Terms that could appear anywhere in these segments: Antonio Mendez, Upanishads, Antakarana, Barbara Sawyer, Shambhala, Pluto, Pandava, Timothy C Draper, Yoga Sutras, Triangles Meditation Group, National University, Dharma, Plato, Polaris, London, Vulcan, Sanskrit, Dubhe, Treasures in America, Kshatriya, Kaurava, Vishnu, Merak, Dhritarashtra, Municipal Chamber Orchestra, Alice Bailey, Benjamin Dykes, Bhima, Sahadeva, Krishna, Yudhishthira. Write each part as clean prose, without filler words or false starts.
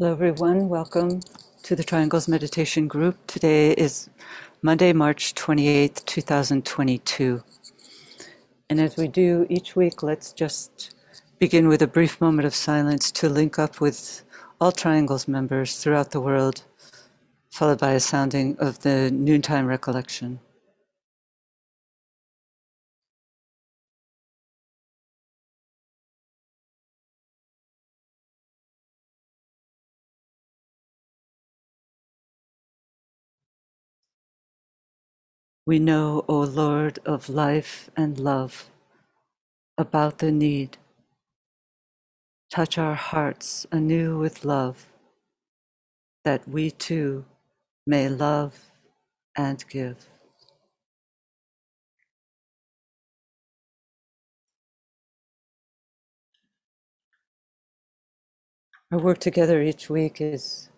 Hello everyone, welcome to the Triangles Meditation Group. Today is Monday, March 28th, 2022. And as we do each week, let's just begin with a brief moment of silence to link up with all Triangles members throughout the world, followed by a sounding of the noontime recollection. We know, O Lord of life and love, about the need. Touch our hearts anew with love, that we too may love and give. Our work together each week is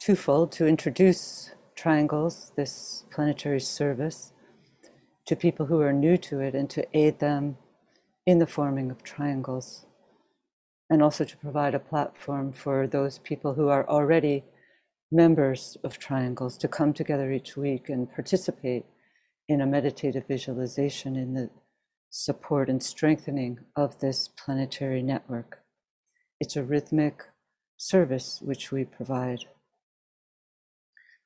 twofold: to introduce Triangles, this planetary service, to people who are new to it and to aid them in the forming of triangles, and also to provide a platform for those people who are already members of triangles to come together each week and participate in a meditative visualization in the support and strengthening of this planetary network. It's a rhythmic service which we provide.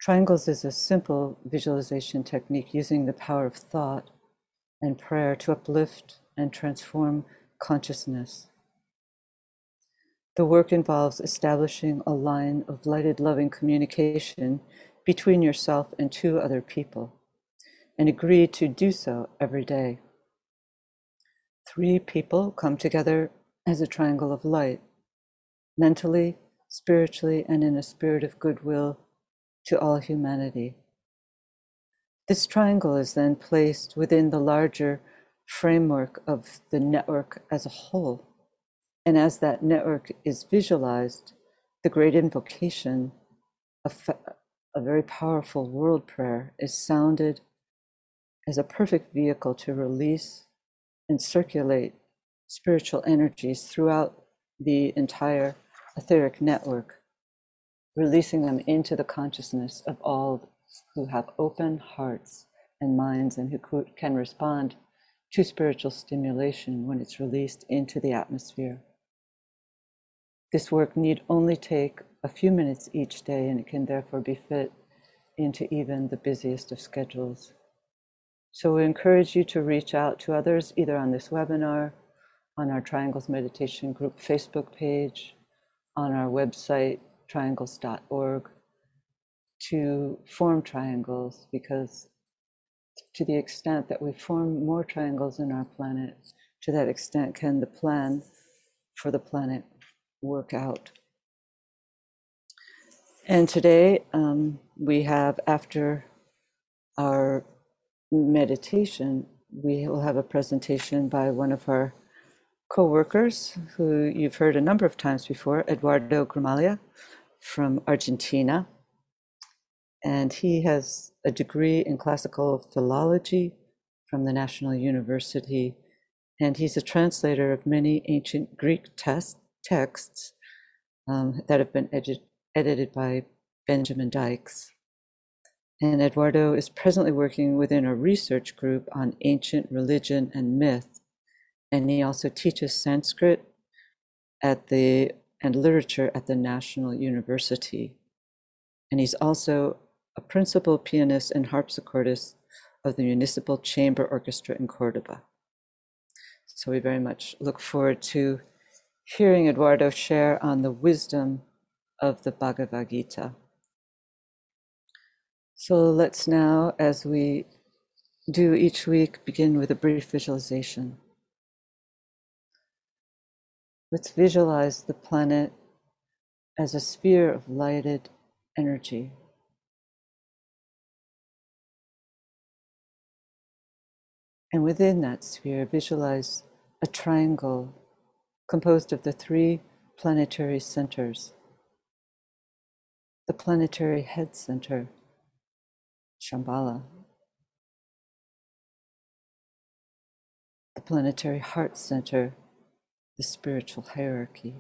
Triangles is a simple visualization technique using the power of thought and prayer to uplift and transform consciousness. The work involves establishing a line of lighted, loving communication between yourself and two other people, and agree to do so every day. Three people come together as a triangle of light, mentally, spiritually, and in a spirit of goodwill to all humanity. This triangle is then placed within the larger framework of the network as a whole. And as that network is visualized, the great invocation of a very powerful world prayer is sounded as a perfect vehicle to release and circulate spiritual energies throughout the entire etheric network, releasing them into the consciousness of all who have open hearts and minds and who can respond to spiritual stimulation when it's released into the atmosphere. This work need only take a few minutes each day, and it can therefore be fit into even the busiest of schedules. So we encourage you to reach out to others, either on this webinar, on our Triangles Meditation Group Facebook page, on our website, triangles.org, to form triangles, because to the extent that we form more triangles in our planet, to that extent can the plan for the planet work out. And today we have, after our meditation, we will have a presentation by one of our co-workers who you've heard a number of times before, Eduardo Grimalia, from Argentina, and he has a degree in classical philology from the National University, and he's a translator of many ancient Greek texts that have been edited by Benjamin Dykes. And Eduardo is presently working within a research group on ancient religion and myth, and he also teaches Sanskrit and literature at the National University. And he's also a principal pianist and harpsichordist of the Municipal Chamber Orchestra in Cordoba. So we very much look forward to hearing Eduardo share on the wisdom of the Bhagavad Gita. So let's now, as we do each week, begin with a brief visualization. Let's visualize the planet as a sphere of lighted energy. And within that sphere, visualize a triangle composed of the three planetary centers: the planetary head center, Shambhala; the planetary heart center, the spiritual hierarchy;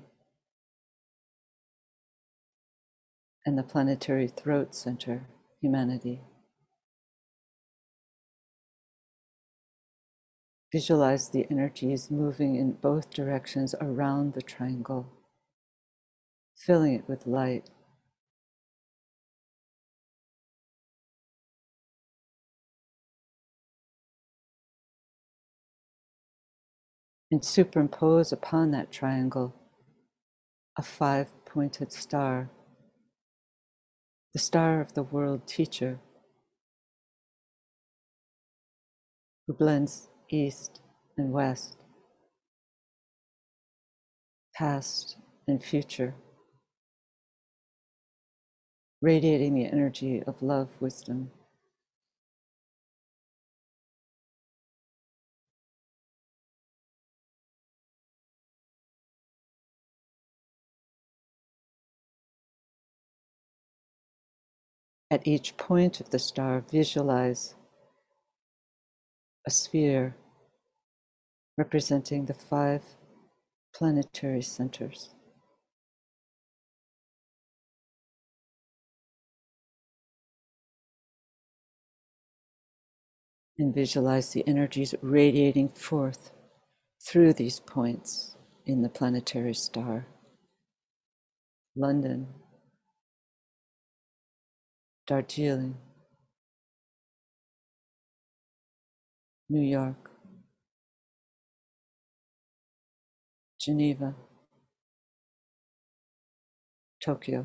and the planetary throat center, humanity. Visualize the energies moving in both directions around the triangle, filling it with light. And superimpose upon that triangle a five-pointed star, the star of the world teacher, who blends east and west, past and future, radiating the energy of love, wisdom. At each point of the star, visualize a sphere representing the five planetary centers. And visualize the energies radiating forth through these points in the planetary star. London, Darjeeling, New York, Geneva, Tokyo.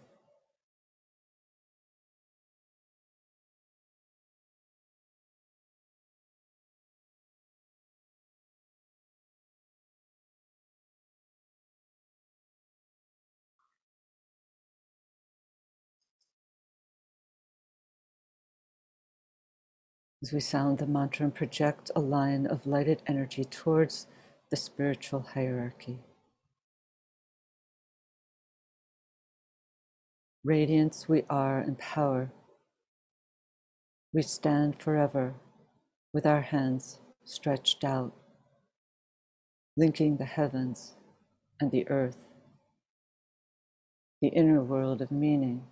As we sound the mantra and project a line of lighted energy towards the spiritual hierarchy. Radiance we are in power. We stand forever with our hands stretched out, linking the heavens and the earth, the inner world of meaning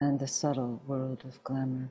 and the subtle world of glamour.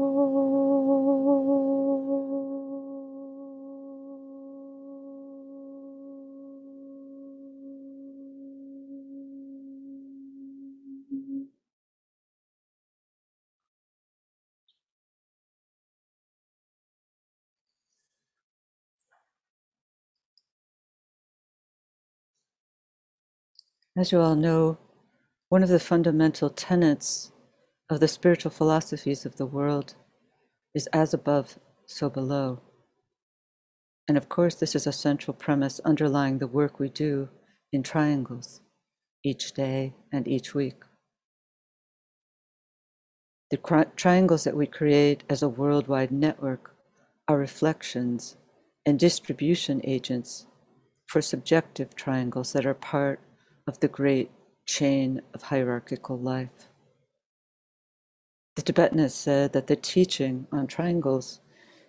As you all know, one of the fundamental tenets of the spiritual philosophies of the world is as above, so below. And of course, this is a central premise underlying the work we do in Triangles each day and each week. The triangles that we create as a worldwide network are reflections and distribution agents for subjective triangles that are part of the great chain of hierarchical life. The Tibetan has said that the teaching on triangles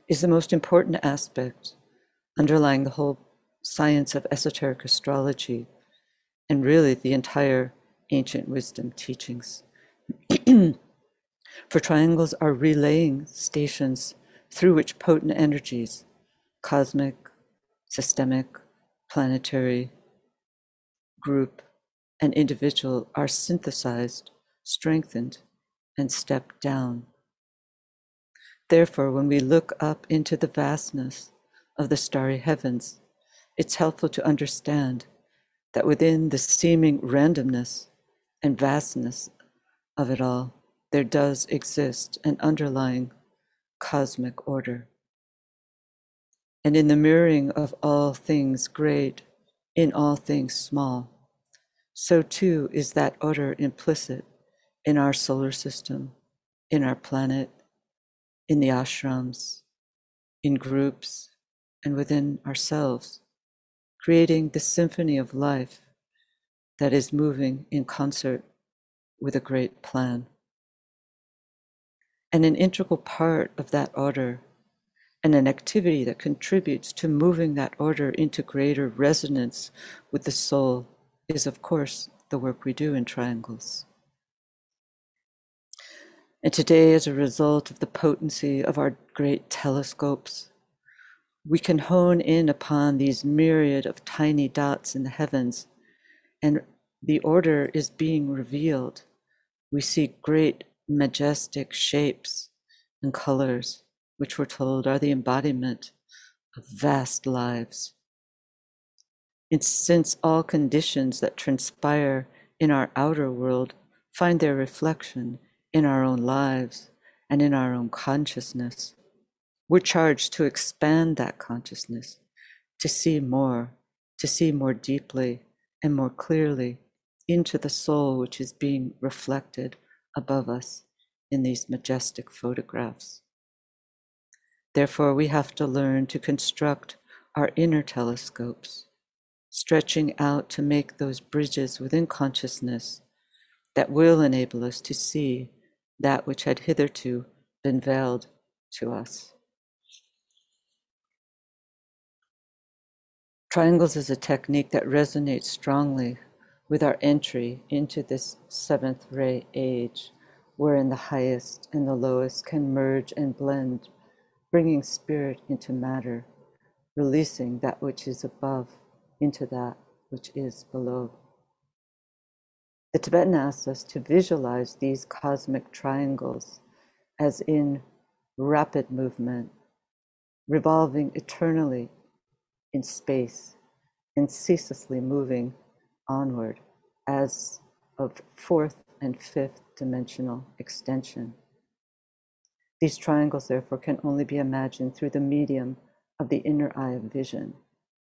is the most important aspect underlying the whole science of esoteric astrology and really the entire ancient wisdom teachings. For triangles are relaying stations through which potent energies, cosmic, systemic, planetary, group, and individual, are synthesized, strengthened, and stepped down. Therefore, when we look up into the vastness of the starry heavens, it's helpful to understand that within the seeming randomness and vastness of it all, there does exist an underlying cosmic order. And in the mirroring of all things great, in all things small, so too is that order implicit in our solar system, in our planet, in the ashrams, in groups, and within ourselves, creating the symphony of life that is moving in concert with a great plan. And an integral part of that order, and an activity that contributes to moving that order into greater resonance with the soul, is of course the work we do in Triangles. And today, as a result of the potency of our great telescopes, we can hone in upon these myriad of tiny dots in the heavens, and the order is being revealed. We see great majestic shapes and colors, which we're told are the embodiment of vast lives. And since all conditions that transpire in our outer world find their reflection in our own lives and in our own consciousness, we're charged to expand that consciousness, to see more deeply and more clearly into the soul which is being reflected above us in these majestic photographs. Therefore, we have to learn to construct our inner telescopes, stretching out to make those bridges within consciousness that will enable us to see that which had hitherto been veiled to us. Triangles is a technique that resonates strongly with our entry into this seventh ray age, wherein the highest and the lowest can merge and blend, bringing spirit into matter, releasing that which is above into that which is below. The Tibetan asks us to visualize these cosmic triangles as in rapid movement, revolving eternally in space and ceaselessly moving onward as of fourth and fifth dimensional extension. These triangles, therefore, can only be imagined through the medium of the inner eye of vision,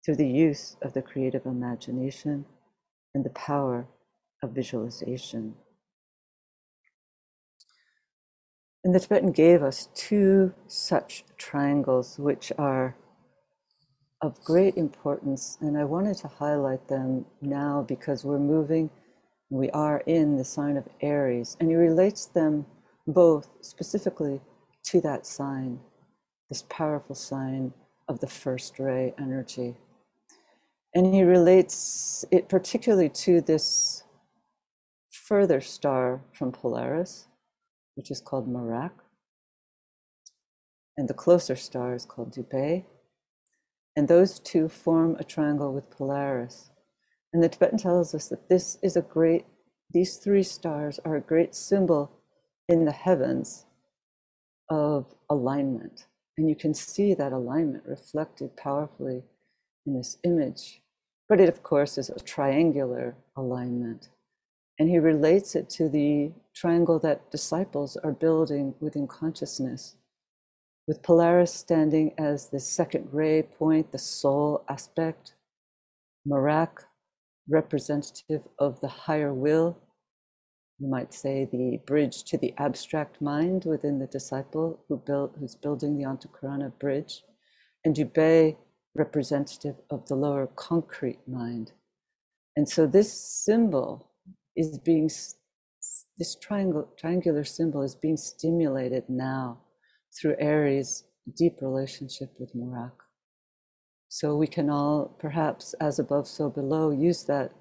through the use of the creative imagination and the power of visualization. And the Tibetan gave us two such triangles, which are of great importance, and I wanted to highlight them now because we're moving, we are in the sign of Aries, and he relates them both specifically to that sign, this powerful sign of the first ray energy. And he relates it particularly to this further star from Polaris, which is called Merak, and the closer star is called Dubhe, and those two form a triangle with Polaris. And the Tibetan tells us that this is a great, these three stars are a great symbol in the heavens of alignment. And you can see that alignment reflected powerfully in this image. But it, of course, is a triangular alignment. And he relates it to the triangle that disciples are building within consciousness, with Polaris standing as the second ray point, the soul aspect, Merak, representative of the higher will, you might say the bridge to the abstract mind within the disciple who's building the Antakarana bridge, and Dubhe, representative of the lower concrete mind. And so this symbol is being, this triangular symbol is being stimulated now through Aries' deep relationship with Merak. So we can all, perhaps as above, so below, use that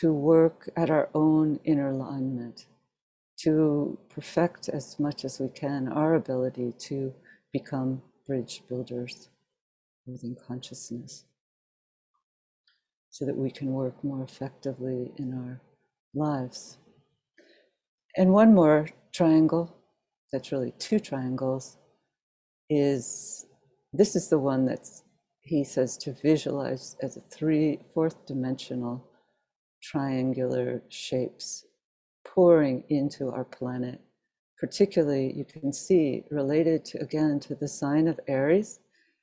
to work at our own inner alignment, to perfect as much as we can our ability to become bridge builders within consciousness, so that we can work more effectively in our lives. And one more triangle, that's really two triangles, is, this is the one that's, he says, to visualize as a fourth dimensional triangular shapes pouring into our planet. Particularly, you can see, related to, again, to the sign of Aries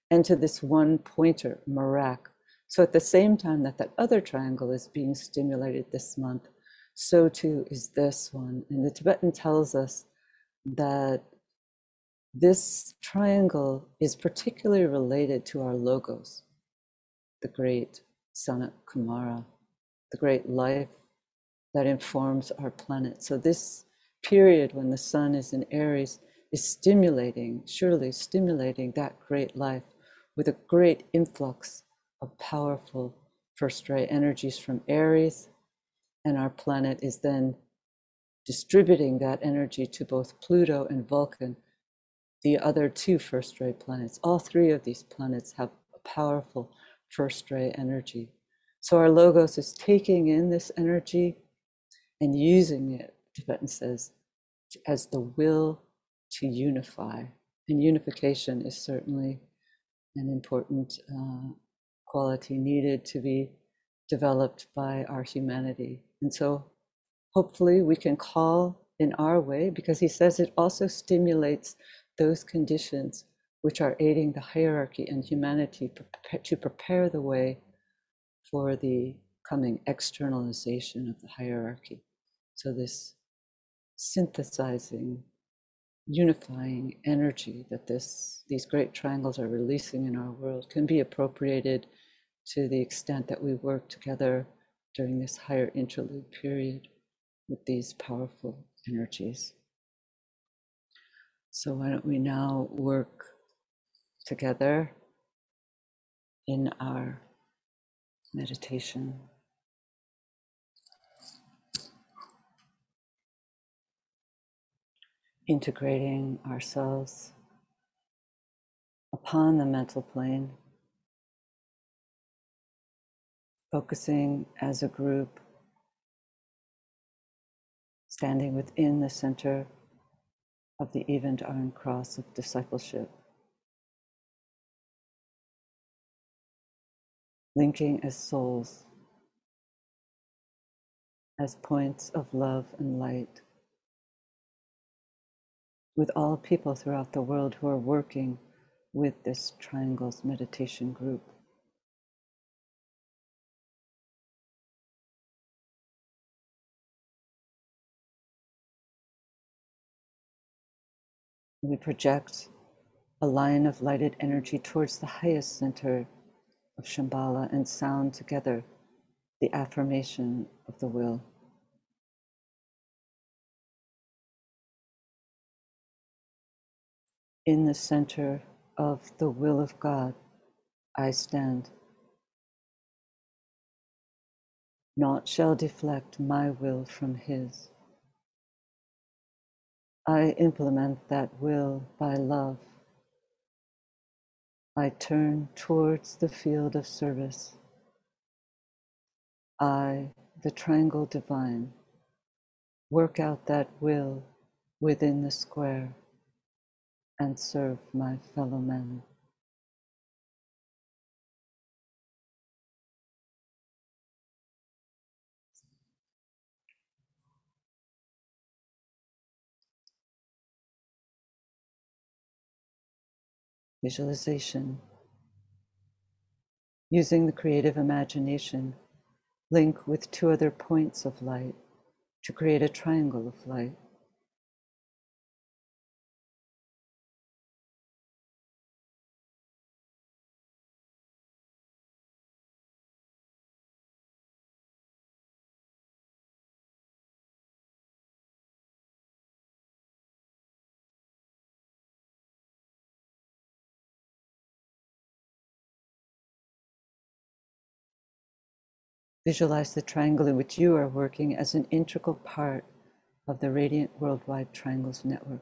and to this one pointer, Merak. So at the same time that that other triangle is being stimulated this month, so too is this one. And the Tibetan tells us that this triangle is particularly related to our logos, the great Sanat Kumara, the great life that informs our planet. So this period when the sun is in Aries is stimulating, surely stimulating that great life with a great influx of powerful first ray energies from Aries, and our planet is then distributing that energy to both Pluto and Vulcan, the other two first ray planets. All three of these planets have a powerful first ray energy. So our logos is taking in this energy and using it, Tibetan says, as the will to unify. And unification is certainly an important quality needed to be developed by our humanity. And so hopefully we can call in our way, because he says it also stimulates those conditions which are aiding the hierarchy and humanity to prepare the way for the coming externalization of the hierarchy. So this synthesizing, unifying energy that these great triangles are releasing in our world can be appropriated to the extent that we work together during this higher interlude period with these powerful energies. So why don't we now work together in our meditation. Integrating ourselves upon the mental plane, focusing as a group, standing within the center of the event iron cross of discipleship, linking as souls, as points of love and light, with all people throughout the world who are working with this Triangles Meditation Group. We project a line of lighted energy towards the highest center of Shambhala and sound together the affirmation of the will. In the center of the will of God, I stand. Naught shall deflect my will from His. I implement that will by love. I turn towards the field of service. I, the Triangle Divine, work out that will within the square and serve my fellow men. Visualization. Using the creative imagination, link with two other points of light to create a triangle of light. Visualize the triangle in which you are working as an integral part of the Radiant Worldwide Triangles Network.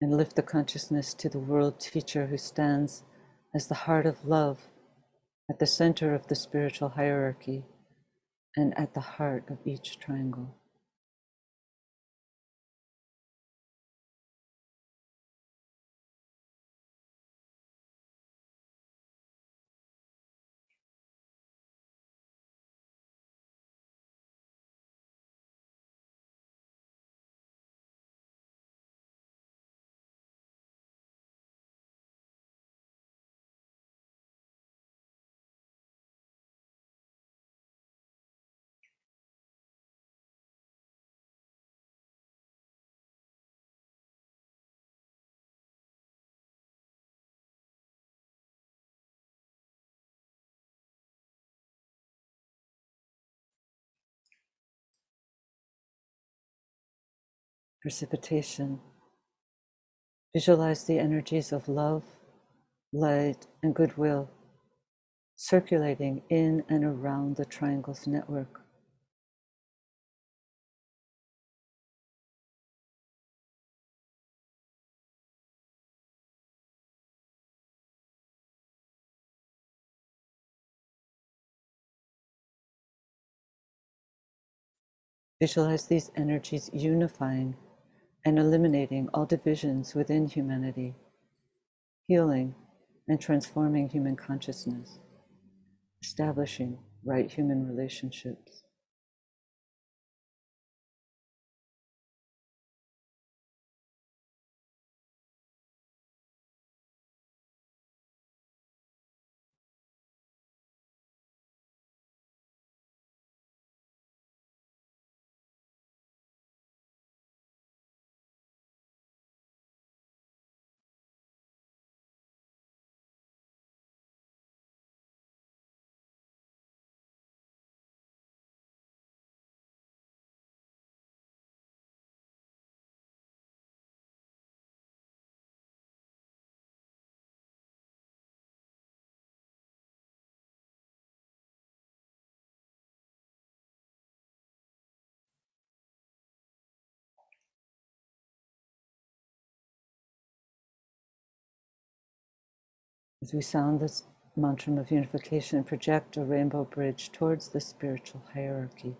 And lift the consciousness to the world teacher who stands as the heart of love at the center of the spiritual hierarchy and at the heart of each triangle. Precipitation. Visualize the energies of love, light, and goodwill circulating in and around the triangle's network. Visualize these energies unifying and eliminating all divisions within humanity, healing and transforming human consciousness, establishing right human relationships. As we sound this mantra of unification, project a rainbow bridge towards the spiritual hierarchy.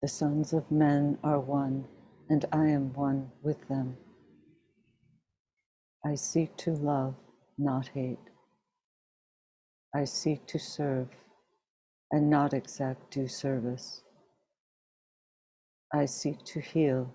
The sons of men are one, and I am one with them. I seek to love, not hate. I seek to serve, and not exact due service. I seek to heal,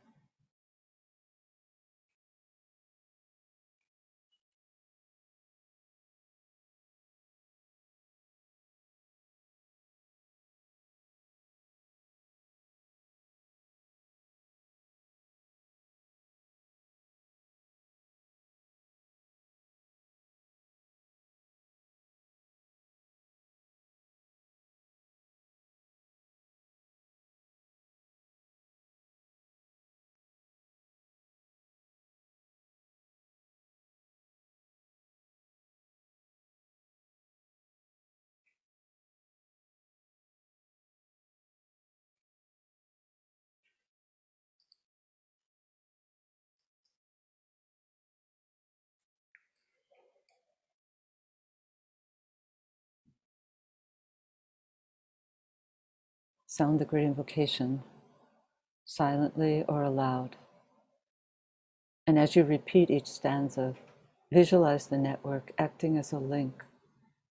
sound the great invocation, silently or aloud. And as you repeat each stanza, visualize the network acting as a link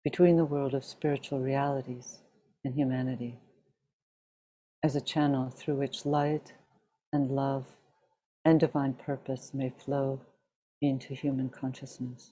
between the world of spiritual realities and humanity, as a channel through which light and love and divine purpose may flow into human consciousness.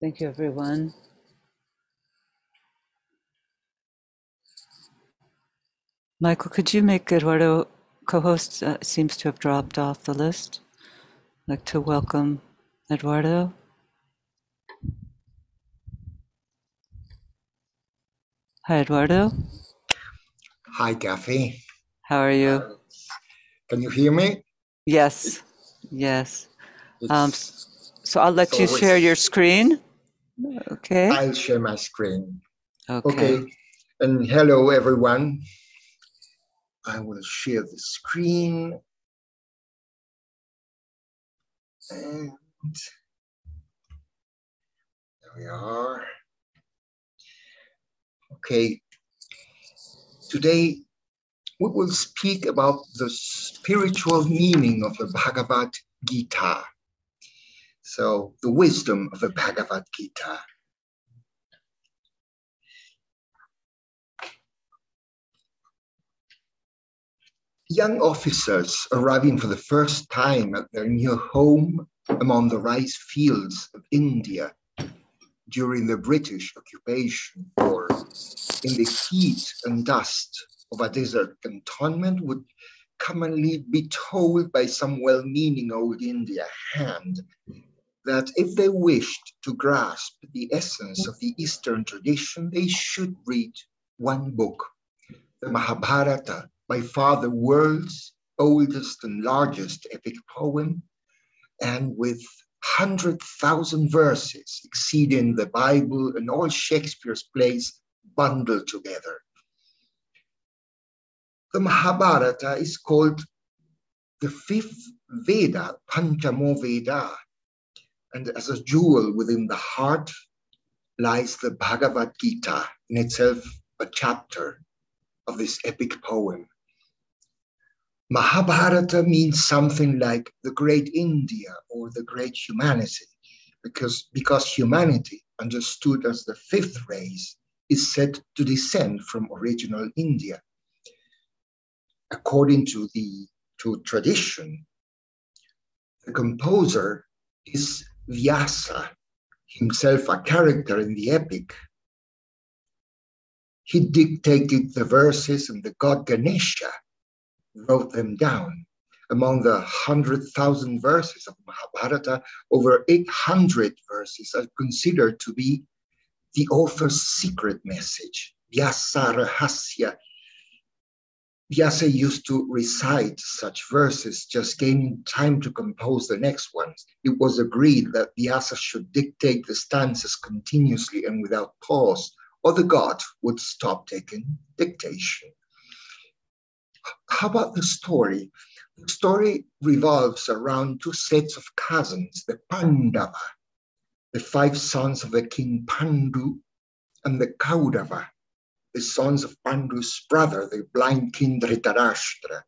Thank you, everyone. Michael, could you make Eduardo co-host? Seems to have dropped off the list. I'd like to welcome Eduardo. Hi, Eduardo. Hi, Kathy. How are you? Can you hear me? Yes. Yes. So I'll let you share your screen. Okay. I'll share my screen. Okay. And hello, everyone. I will share the screen. And there we are. Okay. Today, we will speak about the spiritual meaning of the Bhagavad Gita. So, the wisdom of the Bhagavad Gita. Young officers arriving for the first time at their new home among the rice fields of India during the British occupation or in the heat and dust of a desert cantonment would commonly be told by some well-meaning old India hand that if they wished to grasp the essence of the Eastern tradition, they should read one book, the Mahabharata, by far the world's oldest and largest epic poem, and with 100,000 verses exceeding the Bible and all Shakespeare's plays bundled together. The Mahabharata is called the fifth Veda, Panchamo Veda, and as a jewel within the heart lies the Bhagavad Gita, in itself a chapter of this epic poem. Mahabharata means something like the great India or the great humanity, because humanity, understood as the fifth race, is said to descend from original India. According to tradition, the composer is Vyasa, himself a character in the epic. He dictated the verses and the god Ganesha wrote them down. Among the 100,000 verses of Mahabharata, over 800 verses are considered to be the author's secret message, Vyasa Rahasya. Vyasa used to recite such verses, just gaining time to compose the next ones. It was agreed that Vyasa should dictate the stanzas continuously and without pause, or the god would stop taking dictation. How about the story? The story revolves around two sets of cousins, the Pandava, the five sons of the king Pandu, and the Kaurava, the sons of Pandu's brother, the blind king Dhritarashtra.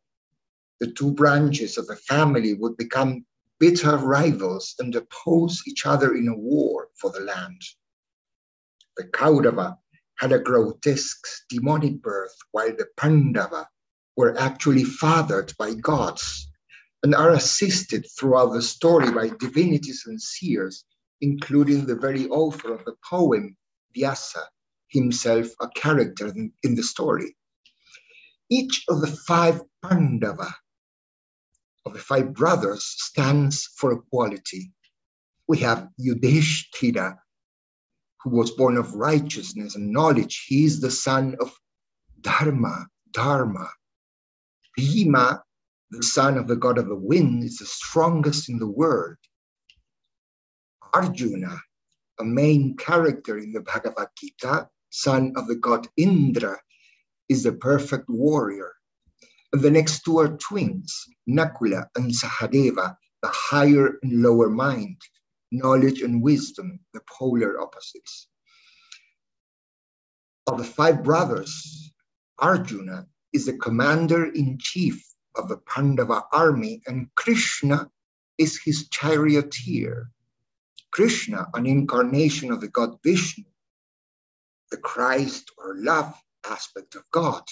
The two branches of the family would become bitter rivals and oppose each other in a war for the land. The Kaurava had a grotesque demonic birth, while the Pandava were actually fathered by gods and are assisted throughout the story by divinities and seers, including the very author of the poem, Vyasa, himself a character in the story. Each of the five Pandava, of the five brothers, stands for equality. We have Yudhishthira, who was born of righteousness and knowledge. He is the son of Dharma. Bhima, the son of the god of the wind, is the strongest in the world. Arjuna, a main character in the Bhagavad Gita, son of the god Indra, is the perfect warrior. And the next two are twins, Nakula and Sahadeva, the higher and lower mind, knowledge and wisdom, the polar opposites. Of the five brothers, Arjuna is the commander-in-chief of the Pandava army, and Krishna is his charioteer. Krishna, an incarnation of the god Vishnu, the Christ or love aspect of God,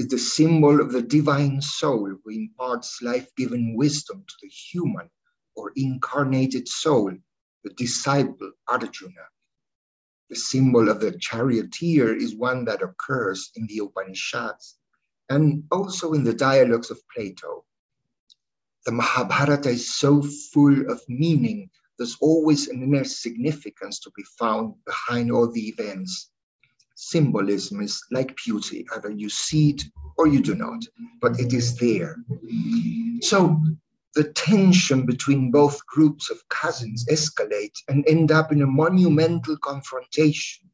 is the symbol of the divine soul who imparts life-giving wisdom to the human or incarnated soul, the disciple Arjuna. The symbol of the charioteer is one that occurs in the Upanishads and also in the dialogues of Plato. The Mahabharata is so full of meaning. There's always an inner significance to be found behind all the events. Symbolism is like beauty, either you see it or you do not, but it is there. So the tension between both groups of cousins escalate and end up in a monumental confrontation.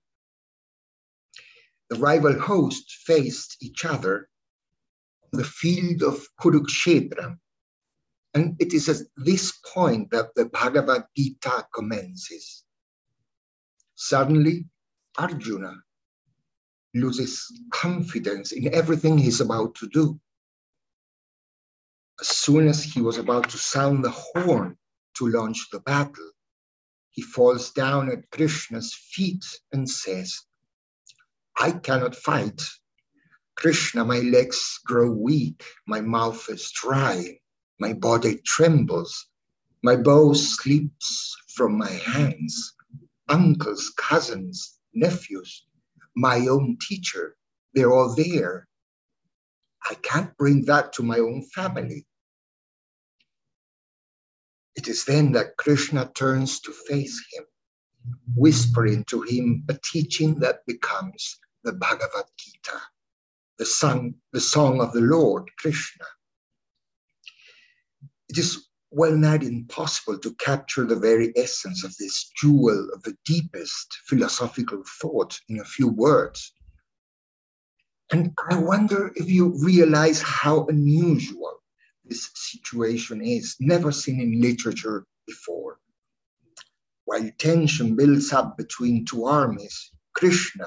The rival hosts faced each other on the field of Kurukshetra. And it is at this point that the Bhagavad Gita commences. Suddenly, Arjuna loses confidence in everything he's about to do. As soon as he was about to sound the horn to launch the battle, he falls down at Krishna's feet and says, "I cannot fight. Krishna, my legs grow weak, my mouth is dry. My body trembles, my bow slips from my hands. Uncles, cousins, nephews, my own teacher, they're all there. I can't bring that to my own family." It is then that Krishna turns to face him, whispering to him a teaching that becomes the Bhagavad Gita, the song of the Lord Krishna. It is well-nigh impossible to capture the very essence of this jewel of the deepest philosophical thought in a few words. And I wonder if you realize how unusual this situation is, never seen in literature before. While tension builds up between two armies, Krishna,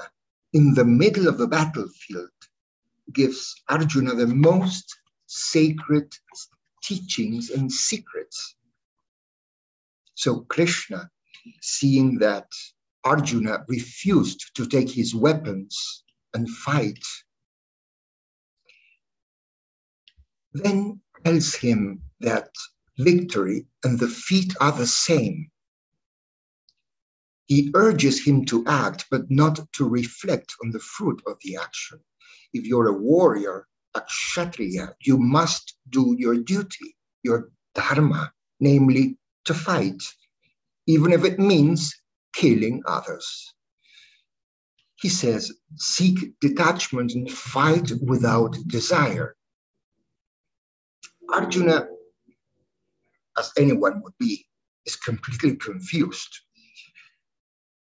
in the middle of the battlefield, gives Arjuna the most sacred teachings and secrets. So Krishna, seeing that Arjuna refused to take his weapons and fight, then tells him that victory and defeat are the same. He urges him to act, but not to reflect on the fruit of the action. If you're a warrior, a kshatriya, you must do your duty, your dharma, namely to fight, even if it means killing others. He says, seek detachment and fight without desire. Arjuna, as anyone would be, is completely confused.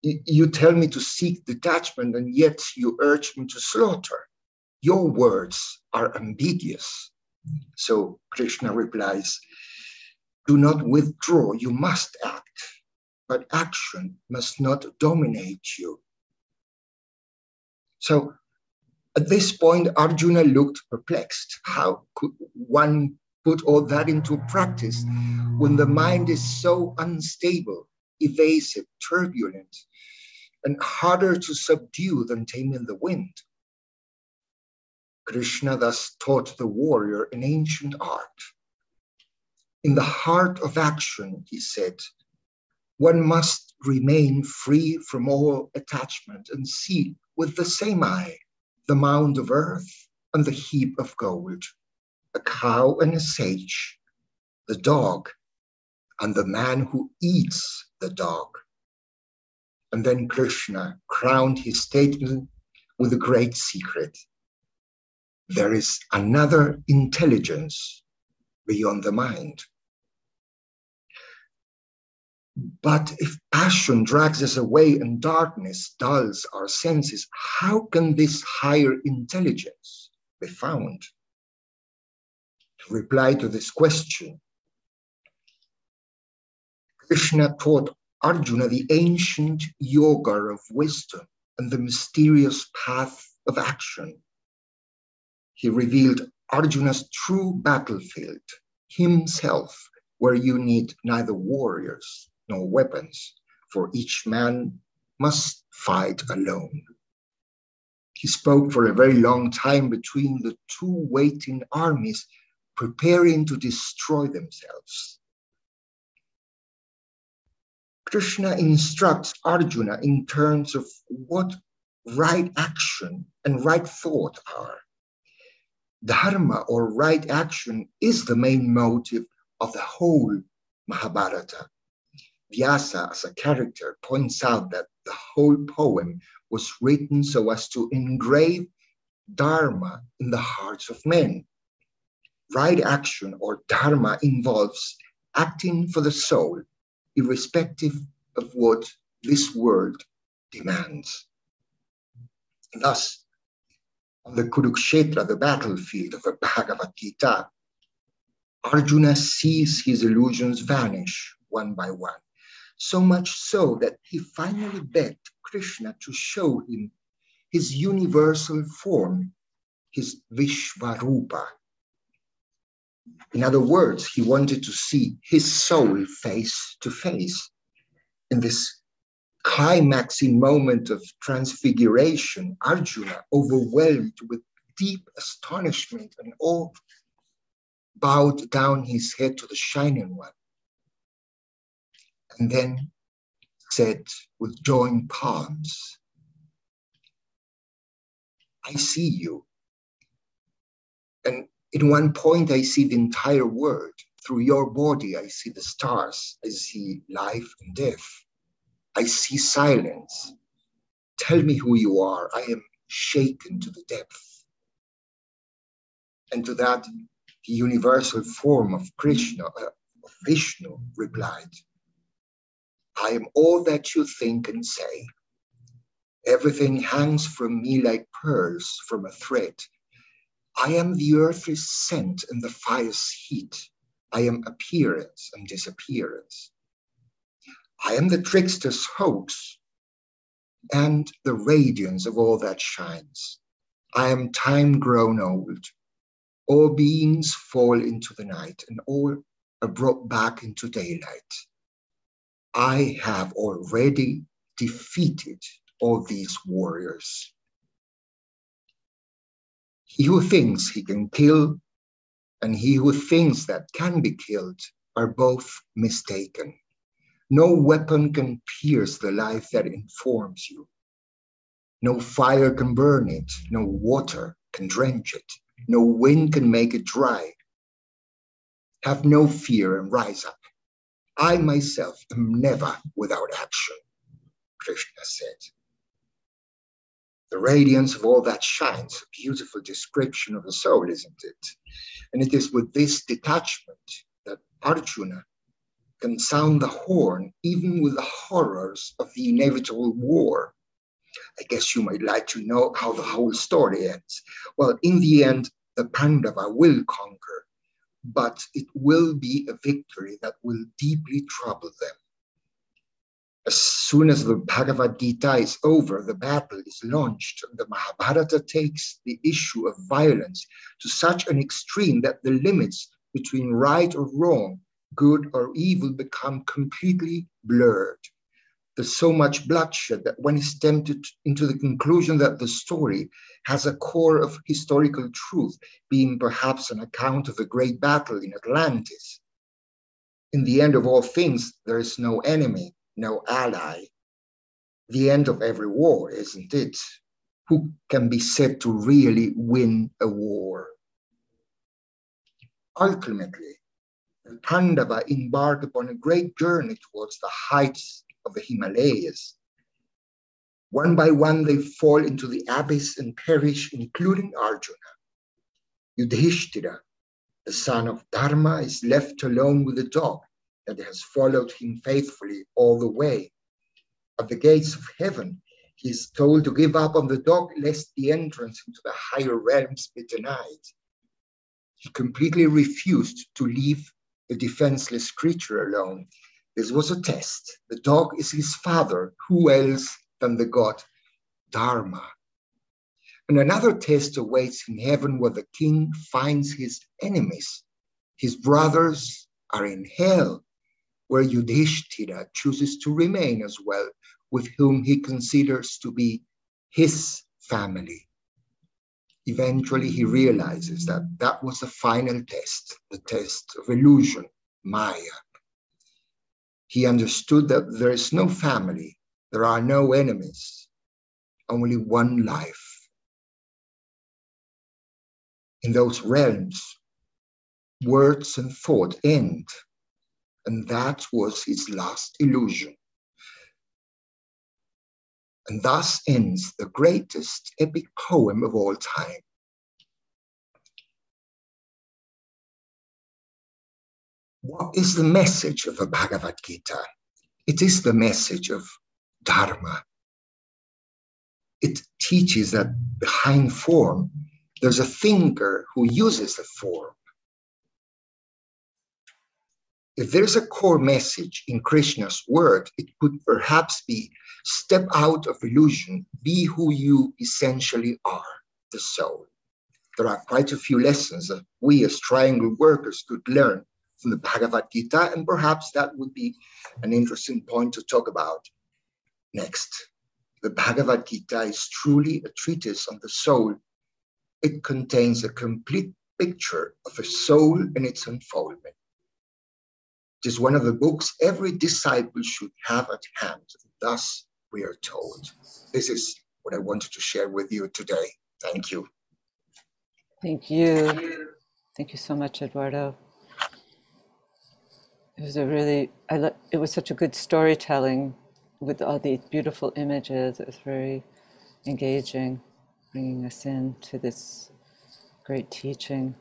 You tell me to seek detachment, and yet you urge me to slaughter. Your words are ambiguous. So Krishna replies, do not withdraw, you must act, but action must not dominate you. So at this point, Arjuna looked perplexed. How could one put all that into practice when the mind is so unstable, evasive, turbulent, and harder to subdue than tame in the wind? Krishna thus taught the warrior an ancient art. In the heart of action, he said, one must remain free from all attachment and see with the same eye the mound of earth and the heap of gold, a cow and a sage, the dog and the man who eats the dog. And then Krishna crowned his statement with a great secret. There is another intelligence beyond the mind. But if passion drags us away and darkness dulls our senses, how can this higher intelligence be found? To reply to this question, Krishna taught Arjuna the ancient yoga of wisdom and the mysterious path of action. He revealed Arjuna's true battlefield, himself, where you need neither warriors nor weapons, for each man must fight alone. He spoke for a very long time between the two waiting armies, preparing to destroy themselves. Krishna instructs Arjuna in terms of what right action and right thought are. Dharma, or right action, is the main motive of the whole Mahabharata. Vyasa, as a character, points out that the whole poem was written so as to engrave Dharma in the hearts of men. Right action, or Dharma, involves acting for the soul, irrespective of what this world demands. Thus, on the Kurukshetra, the battlefield of the Bhagavad Gita, Arjuna sees his illusions vanish one by one, so much so that he finally begged Krishna to show him his universal form, his Vishvarupa. In other words, he wanted to see his soul face to face. In this climaxing moment of transfiguration, Arjuna, overwhelmed with deep astonishment and awe, bowed down his head to the Shining One, and then said with joined palms, I see you. And at one point, I see the entire world. Through your body, I see the stars. I see life and death. I see silence. Tell me who you are. I am shaken to the depth. And to that, the universal form of Krishna, of Vishnu replied, I am all that you think and say. Everything hangs from me like pearls from a thread. I am the earth's scent and the fire's heat. I am appearance and disappearance. I am the trickster's hoax and the radiance of all that shines. I am time grown old. All beings fall into the night and all are brought back into daylight. I have already defeated all these warriors. He who thinks he can kill and he who thinks that can be killed are both mistaken. No weapon can pierce the life that informs you. No fire can burn it, no water can drench it, no wind can make it dry. Have no fear and rise up. I myself am never without action, Krishna said. The radiance of all that shines, a beautiful description of the soul, isn't it? And it is with this detachment that Arjuna can sound the horn, even with the horrors of the inevitable war. I guess you might like to know how the whole story ends. Well, in the end, the Pandava will conquer, but it will be a victory that will deeply trouble them. As soon as the Bhagavad Gita is over, the battle is launched. The Mahabharata takes the issue of violence to such an extreme that the limits between right or wrong, good or evil, become completely blurred. There's so much bloodshed that one is tempted into the conclusion that the story has a core of historical truth, being perhaps an account of a great battle in Atlantis. In the end of all things, there is no enemy, no ally. The end of every war, isn't it? Who can be said to really win a war? Ultimately, the Pandava embarked upon a great journey towards the heights of the Himalayas. One by one, they fall into the abyss and perish, including Arjuna. Yudhishthira, the son of Dharma, is left alone with a dog that has followed him faithfully all the way. At the gates of heaven, he is told to give up on the dog lest the entrance into the higher realms be denied. He completely refused to leave the defenseless creature alone. This was a test. The dog is his father. Who else than the god Dharma? And another test awaits in heaven where the king finds his enemies. His brothers are in hell, where Yudhishthira chooses to remain as well, with whom he considers to be his family. Eventually, he realizes that that was the final test, the test of illusion, Maya. He understood that there is no family, there are no enemies, only one life. In those realms, words and thought end, and that was his last illusion. And thus ends the greatest epic poem of all time. What is the message of the Bhagavad Gita? It is the message of Dharma. It teaches that behind form, there's a thinker who uses the form. If there's a core message in Krishna's word, it could perhaps be step out of illusion, be who you essentially are, the soul. There are quite a few lessons that we as triangle workers could learn from the Bhagavad Gita, and perhaps that would be an interesting point to talk about next. The Bhagavad Gita is truly a treatise on the soul. It contains a complete picture of a soul and its unfoldment. It is one of the books every disciple should have at hand, thus we are told. This is what I wanted to share with you today. Thank you. Thank you. Thank you so much, Eduardo. It was a really, it was such a good storytelling with all these beautiful images. It was very engaging, bringing us into this great teaching.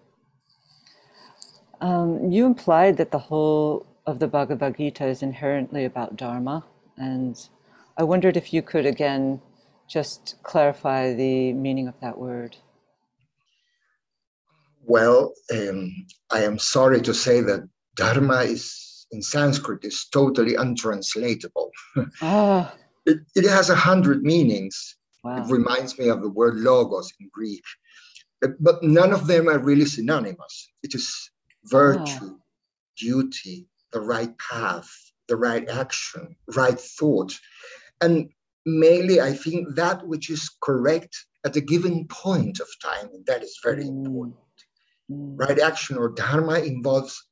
You implied that the whole of the Bhagavad Gita is inherently about Dharma. And I wondered if you could again just clarify the meaning of that word. Well, I am sorry to say that Dharma is, in Sanskrit, is totally untranslatable. Oh. It has 100 meanings. Wow. It reminds me of the word logos in Greek. But none of them are really synonymous. It is virtue, wow, duty, the right path, the right action, right thought. And mainly, I think that which is correct at a given point of time, and that is very important. Right action or dharma involves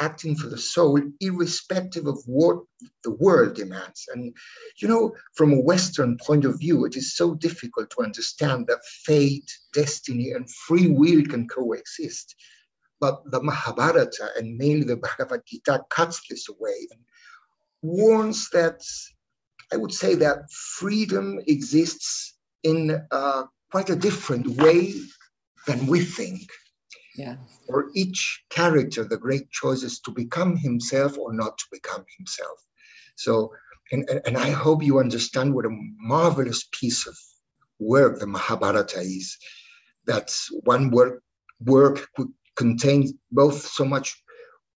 acting for the soul, irrespective of what the world demands. And, you know, from a Western point of view, it is so difficult to understand that fate, destiny, and free will can coexist. But the Mahabharata, and mainly the Bhagavad Gita, cuts this away and warns that, I would say, that freedom exists in quite a different way than we think. Yeah. For each character, the great choice is to become himself or not to become himself. So, and I hope you understand what a marvelous piece of work the Mahabharata is. That one work contains both so much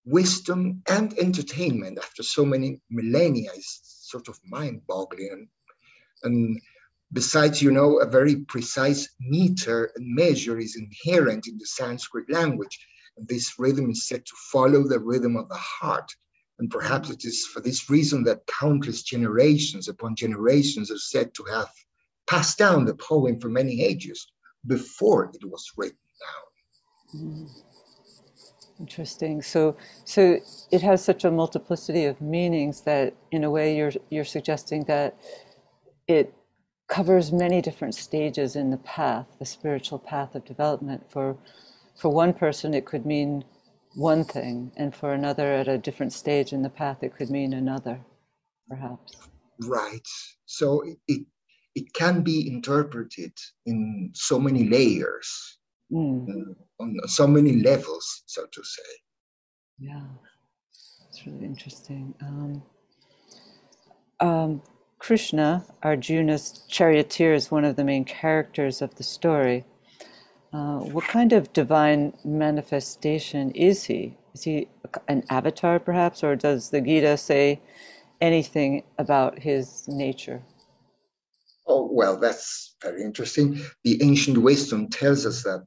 wisdom and entertainment after so many millennia. It's sort of mind-boggling. And besides, you know, a very precise meter and measure is inherent in the Sanskrit language. And this rhythm is said to follow the rhythm of the heart. And perhaps it is for this reason that countless generations upon generations are said to have passed down the poem for many ages before it was written down. Interesting. So it has such a multiplicity of meanings that, in a way, you're suggesting that it covers many different stages in the path, the spiritual path of development. For one person, it could mean one thing, and for another, at a different stage in the path, it could mean another, perhaps. Right. So it can be interpreted in so many layers, on so many levels, so to say. Yeah, it's really interesting. Krishna, Arjuna's charioteer, is one of the main characters of the story. What kind of divine manifestation is he? Is he an avatar, perhaps, or does the Gita say anything about his nature? Oh, well, that's very interesting. The ancient wisdom tells us that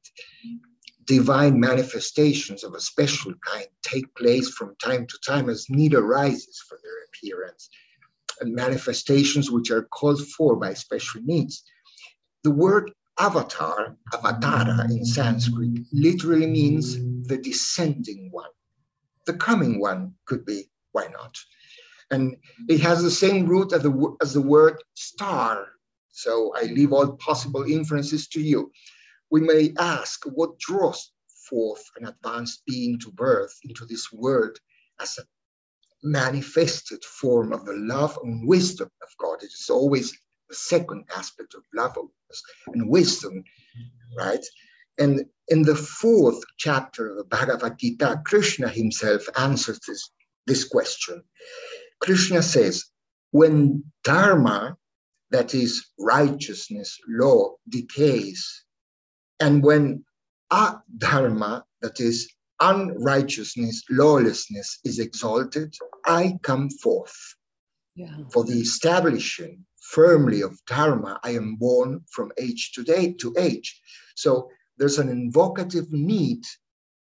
divine manifestations of a special kind take place from time to time as need arises for their appearance. And manifestations which are called for by special needs. The word avatar, avatara in Sanskrit, literally means the descending one. The coming one could be, why not? And it has the same root as the word star. So I leave all possible inferences to you. We may ask, what draws forth an advanced being to birth into this world as a manifested form of the love and wisdom of God? It is always the second aspect of love and wisdom, right? And in the fourth chapter of the Bhagavad Gita, Krishna himself answers this question. Krishna says, when dharma, that is righteousness, law, decays, and when adharma, that is unrighteousness, lawlessness, is exalted, I come forth. Yeah. For the establishing firmly of dharma, I am born from age to age. So there's an invocative need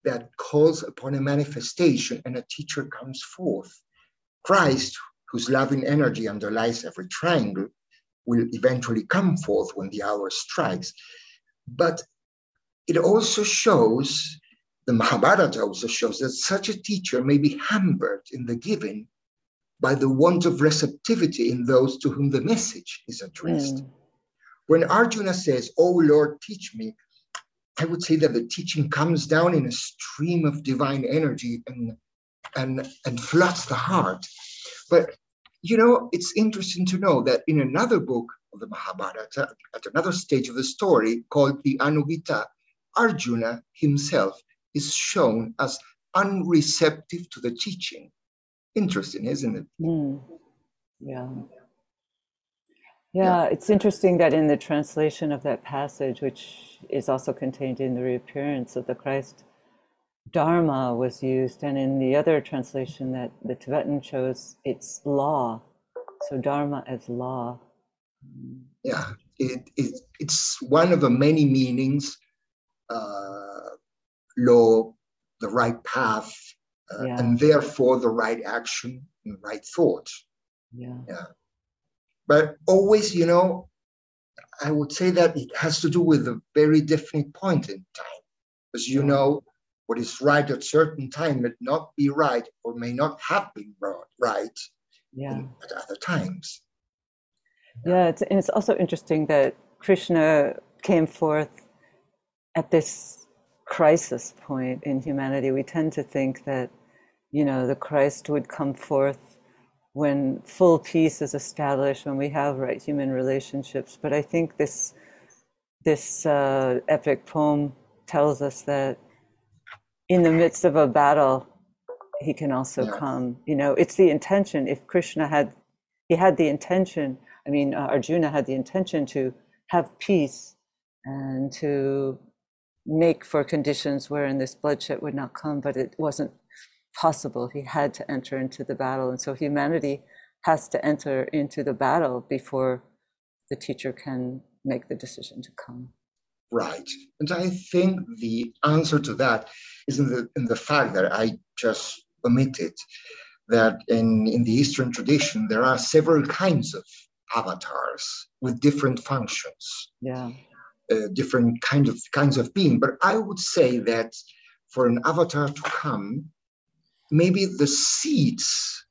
that calls upon a manifestation, and a teacher comes forth. Christ, whose loving energy underlies every triangle, will eventually come forth when the hour strikes. But it also shows, the Mahabharata also shows, that such a teacher may be hampered in the giving by the want of receptivity in those to whom the message is addressed. When Arjuna says, "Oh Lord, teach me," I would say that the teaching comes down in a stream of divine energy and floods the heart. But, you know, it's interesting to know that in another book of the Mahabharata, at another stage of the story called the Anugita, Arjuna himself is shown as unreceptive to the teaching. interesting, isn't it? Mm. Yeah, it's interesting that in the translation of that passage, which is also contained in the reappearance of the Christ, Dharma was used, and in the other translation that the Tibetan chose, it's law. So Dharma as law. Yeah, it's one of the many meanings, law, the right path, and therefore the right action and right thought. Yeah. But always, you know, I would say that it has to do with a very definite point in time. Because, you know, what is right at a certain time may not be right or may not have been right at other times. Yeah, and it's also interesting that Krishna came forth at this crisis point in humanity. We tend to think that, you know, the Christ would come forth when full peace is established, when we have right human relationships. But I think this epic poem tells us that in the midst of a battle, he can also come. You know, it's the intention. If Krishna had the intention, Arjuna had the intention to have peace and to make for conditions wherein this bloodshed would not come, but it wasn't possible. He had to enter into the battle, and so humanity has to enter into the battle before the teacher can make the decision to come. Right, and I think the answer to that is in the fact that I just omitted that in the Eastern tradition there are several kinds of avatars with different functions, different kinds of being. But I would say that for an avatar to come, maybe the seeds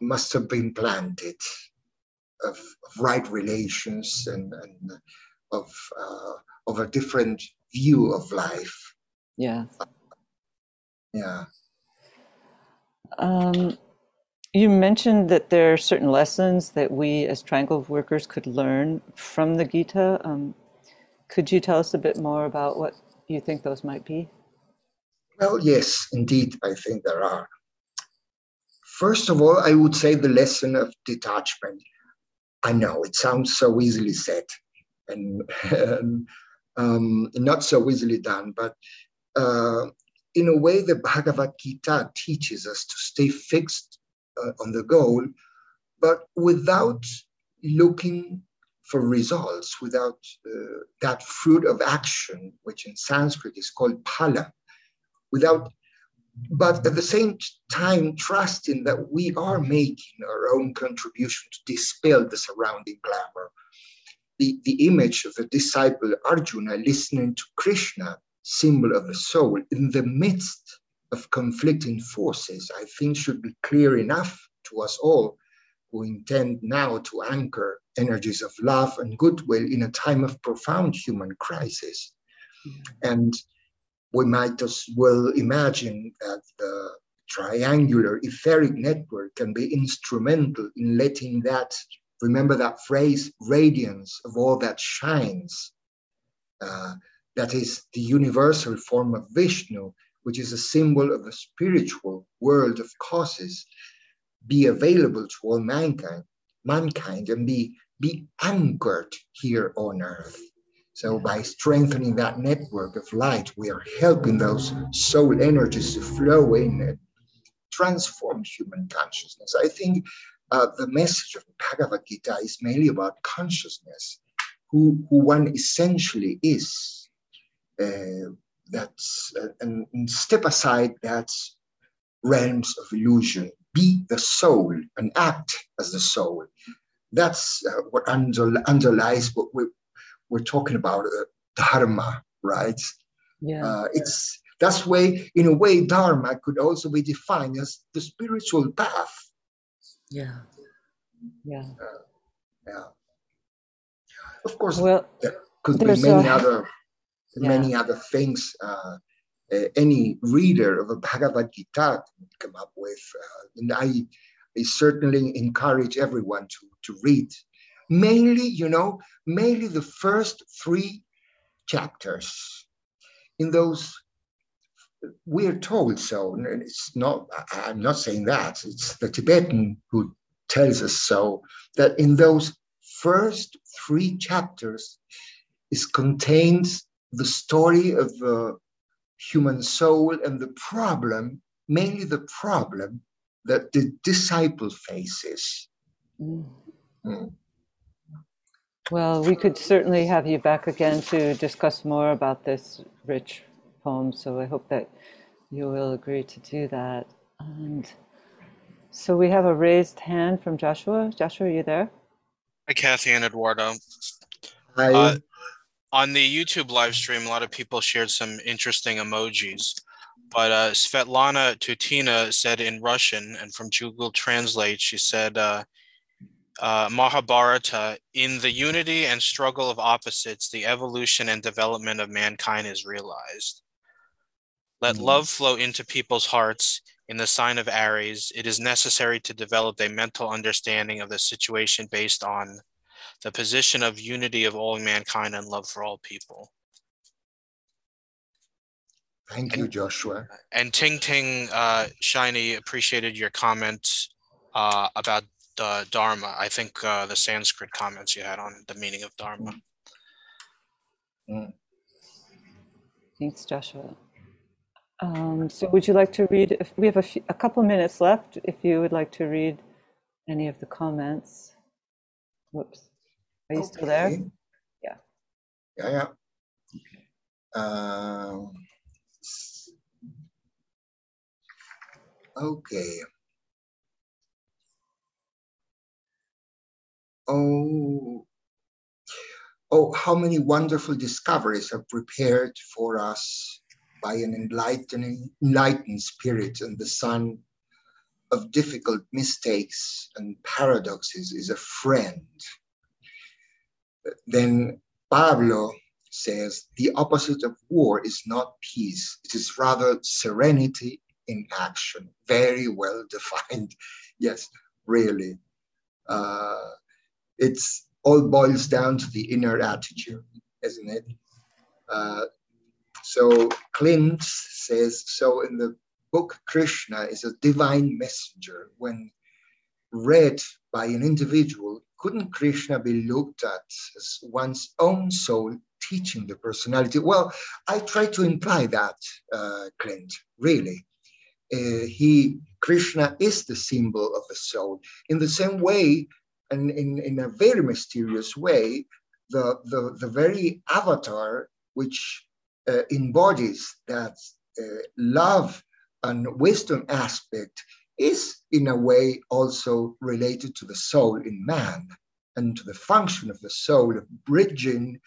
must have been planted of right relations and of a different view of life. You mentioned that there are certain lessons that we as Triangle workers could learn from the Gita. Could you tell us a bit more about what you think those might be? Well, yes, indeed, I think there are. First of all, I would say the lesson of detachment. I know it sounds so easily said and not so easily done, but in a way, the Bhagavad Gita teaches us to stay fixed on the goal, but without looking for results, without that fruit of action, which in Sanskrit is called phala. But at the same time, trusting that we are making our own contribution to dispel the surrounding glamour. The image of the disciple Arjuna listening to Krishna, symbol of the soul, in the midst of conflicting forces, I think should be clear enough to us all who intend now to anchor energies of love and goodwill in a time of profound human crisis. And we might as well imagine that the triangular etheric network can be instrumental in letting that, remember that phrase, radiance of all that shines, that is the universal form of Vishnu, which is a symbol of the spiritual world of causes, be available to all mankind and be anchored here on earth. So by strengthening that network of light, we are helping those soul energies to flow in and transform human consciousness. I think the message of Bhagavad Gita is mainly about consciousness, who one essentially is. And step aside that realms of illusion. Be the soul and act as the soul. That's what underlies what we're talking about, Dharma, right? In a way, Dharma could also be defined as the spiritual path. Of course, there could be many other things. Any reader of a Bhagavad Gita can come up with, and I certainly encourage everyone to read. Mainly the first 3 chapters. In those we are told so. And it's not, I'm not saying that, it's the Tibetan who tells us so, that in those first three chapters is contained the story of the human soul and the problem, mainly the problem that the disciple faces. Mm. Mm. Well, we could certainly have you back again to discuss more about this rich poem, so I hope that you will agree to do that. And so we have a raised hand from Joshua. Joshua, are you there? Hi, Kathy and Eduardo. Hi. On the YouTube live stream, a lot of people shared some interesting emojis, but Svetlana Tutina said in Russian, and from Google Translate, she said, Mahabharata, in the unity and struggle of opposites, the evolution and development of mankind is realized. Let love flow into people's hearts. In the sign of Aries, it is necessary to develop a mental understanding of the situation based on the position of unity of all mankind and love for all people. Thank you, Joshua. And Ting Ting Shiny appreciated your comment about the Dharma, I think the Sanskrit comments you had on the meaning of Dharma. Mm. Thanks, Joshua. So would you like to read, if we have a couple minutes left, if you would like to read any of the comments. Whoops, are you still there? Yeah. Yeah, yeah. Okay. Oh, how many wonderful discoveries are prepared for us by an enlightened spirit, and the sun of difficult mistakes and paradoxes is a friend. Then Pablo says, the opposite of war is not peace, it is rather serenity in action. Very well defined. Yes, really. It's all boils down to the inner attitude, isn't it? So Clint says, so in the book, Krishna is a divine messenger. When read by an individual, couldn't Krishna be looked at as one's own soul teaching the personality? Well, I try to imply that, Clint, really. Krishna is the symbol of the soul. In the same way, and in a very mysterious way, the very avatar which embodies that love and wisdom aspect is in a way also related to the soul in man and to the function of the soul of bridging.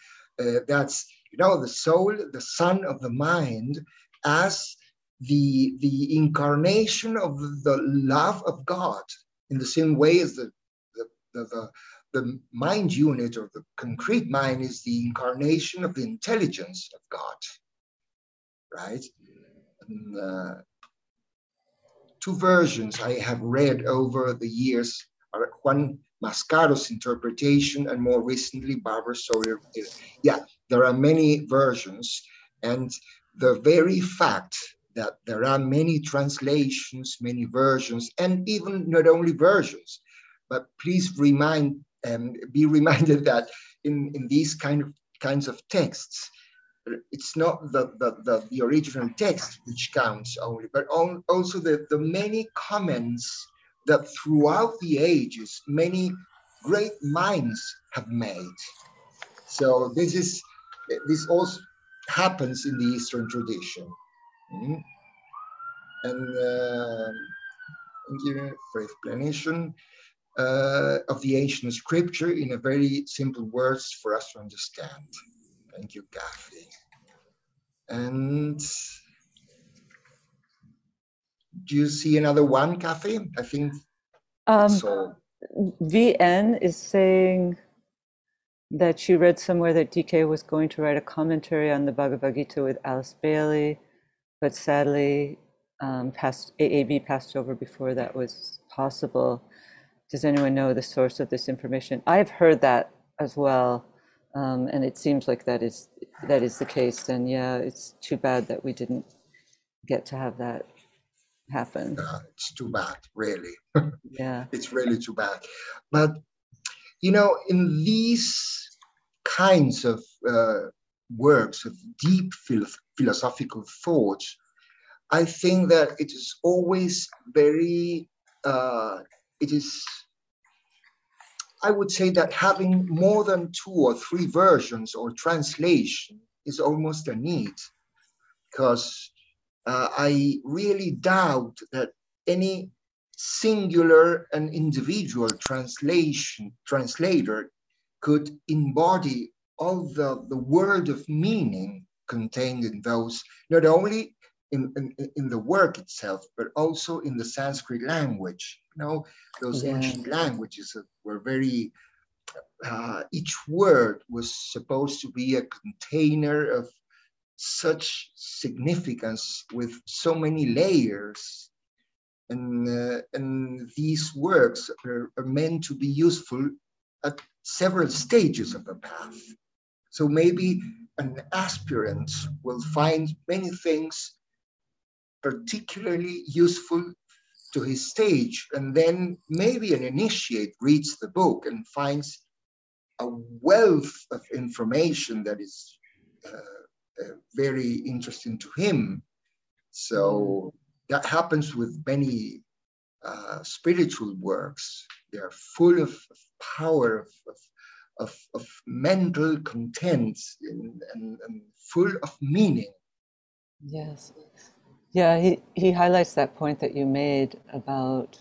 That's, you know, the soul, the son of the mind, as the incarnation of the love of God, in the same way as the mind unit or the concrete mind is the incarnation of the intelligence of God, right? And, two versions I have read over the years are Juan Mascaro's interpretation and more recently Barbara Sawyer. Yeah, there are many versions, and the very fact that there are many translations, many versions, and even not only versions, but please be reminded that in these kinds of texts, it's not the original text which counts only, but also the many comments that throughout the ages, many great minds have made. So this also happens in the Eastern tradition. Mm-hmm. And thank you for explanation. Of the ancient scripture in a very simple words for us to understand. Thank you, Kathy. And do you see another one, Kathy? I think so. VN is saying that she read somewhere that DK was going to write a commentary on the Bhagavad Gita with Alice Bailey, but sadly AAB passed over before that was possible. Does anyone know the source of this information? I've heard that as well, and it seems like that is the case. And yeah, it's too bad that we didn't get to have that happen. It's too bad, really. Yeah. It's really too bad. But, you know, in these kinds of works of deep philosophical thoughts, I think that it is always very, I would say that having more than two or three versions or translation is almost a need, because I really doubt that any singular and individual translator could embody all the word of meaning contained in those, not only in the work itself, but also in the Sanskrit language. You know, those ancient languages were very, each word was supposed to be a container of such significance with so many layers. And these works are meant to be useful at several stages of the path. So maybe an aspirant will find many things particularly useful to his stage, and then maybe an initiate reads the book and finds a wealth of information that is very interesting to him. So that happens with many spiritual works. They are full of power, of mental content, and full of meaning. Yes. Yeah, he highlights that point that you made about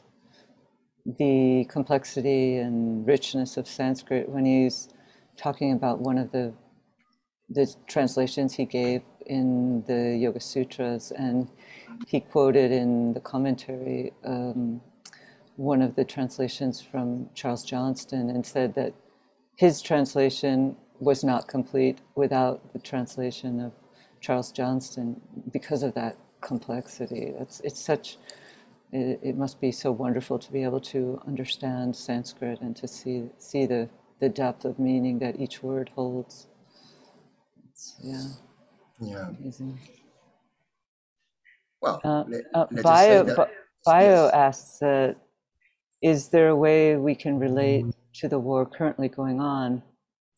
the complexity and richness of Sanskrit when he's talking about one of the translations he gave in the Yoga Sutras, and he quoted in the commentary one of the translations from Charles Johnston and said that his translation was not complete without the translation of Charles Johnston because of that complexity. It must be so wonderful to be able to understand Sanskrit and to see the depth of meaning that each word holds. Amazing. Well, Bio asks, is there a way we can relate to the war currently going on,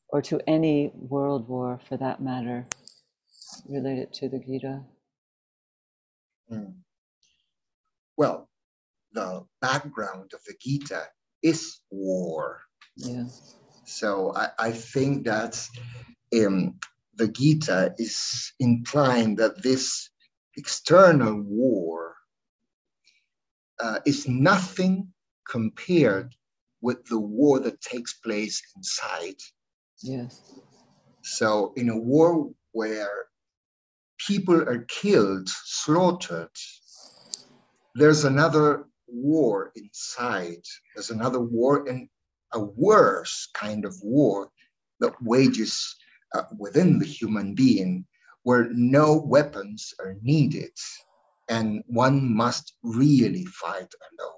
or to any world war for that matter, related to the Gita? Well, the background of the Gita is war. Yes. So I think that the Gita is implying that this external war is nothing compared with the war that takes place inside. Yes. So in a war where people are killed, slaughtered, there's another war inside. There's another war, and a worse kind of war that wages within the human being, where no weapons are needed and one must really fight alone.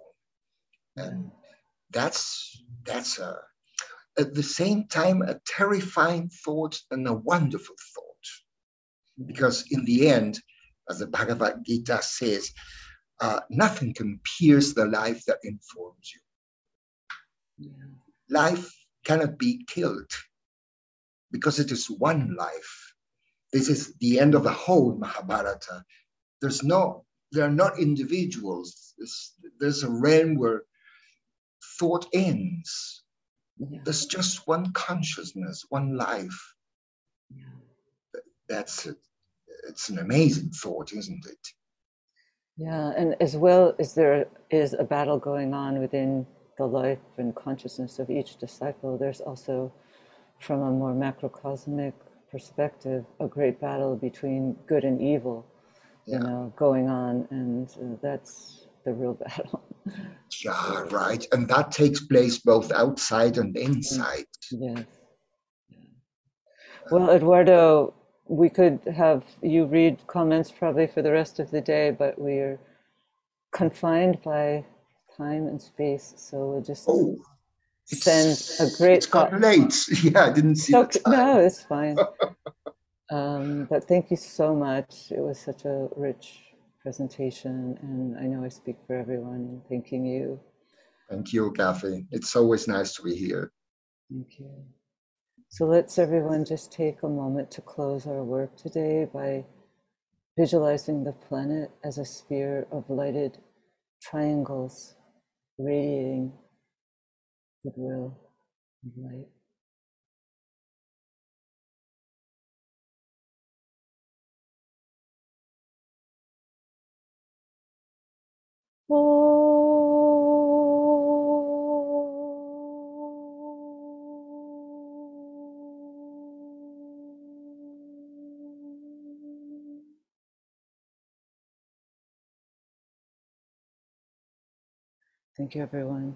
And that's at the same time a terrifying thought and a wonderful thought. Because in the end, as the Bhagavad Gita says, nothing can pierce the life that informs you. Yeah. Life cannot be killed because it is one life. This is the end of the whole Mahabharata. There are not individuals. There's a realm where thought ends. Yeah. There's just one consciousness, one life. Yeah. It's an amazing thought, isn't it? Yeah, and as well, there is a battle going on within the life and consciousness of each disciple, there's also, from a more macrocosmic perspective, a great battle between good and evil, going on, and that's the real battle. Yeah, right, and that takes place both outside and inside. Yes. Well, Eduardo, we could have you read comments probably for the rest of the day, but we are confined by time and space, so we'll just send a great thought. It's late. Yeah, I didn't see the time. No, it's fine. But thank you so much. It was such a rich presentation, and I know I speak for everyone in thanking you. Thank you, Kathy. It's always nice to be here. Thank you. So let's everyone just take a moment to close our work today by visualizing the planet as a sphere of lighted triangles radiating goodwill and light. Thank you, everyone.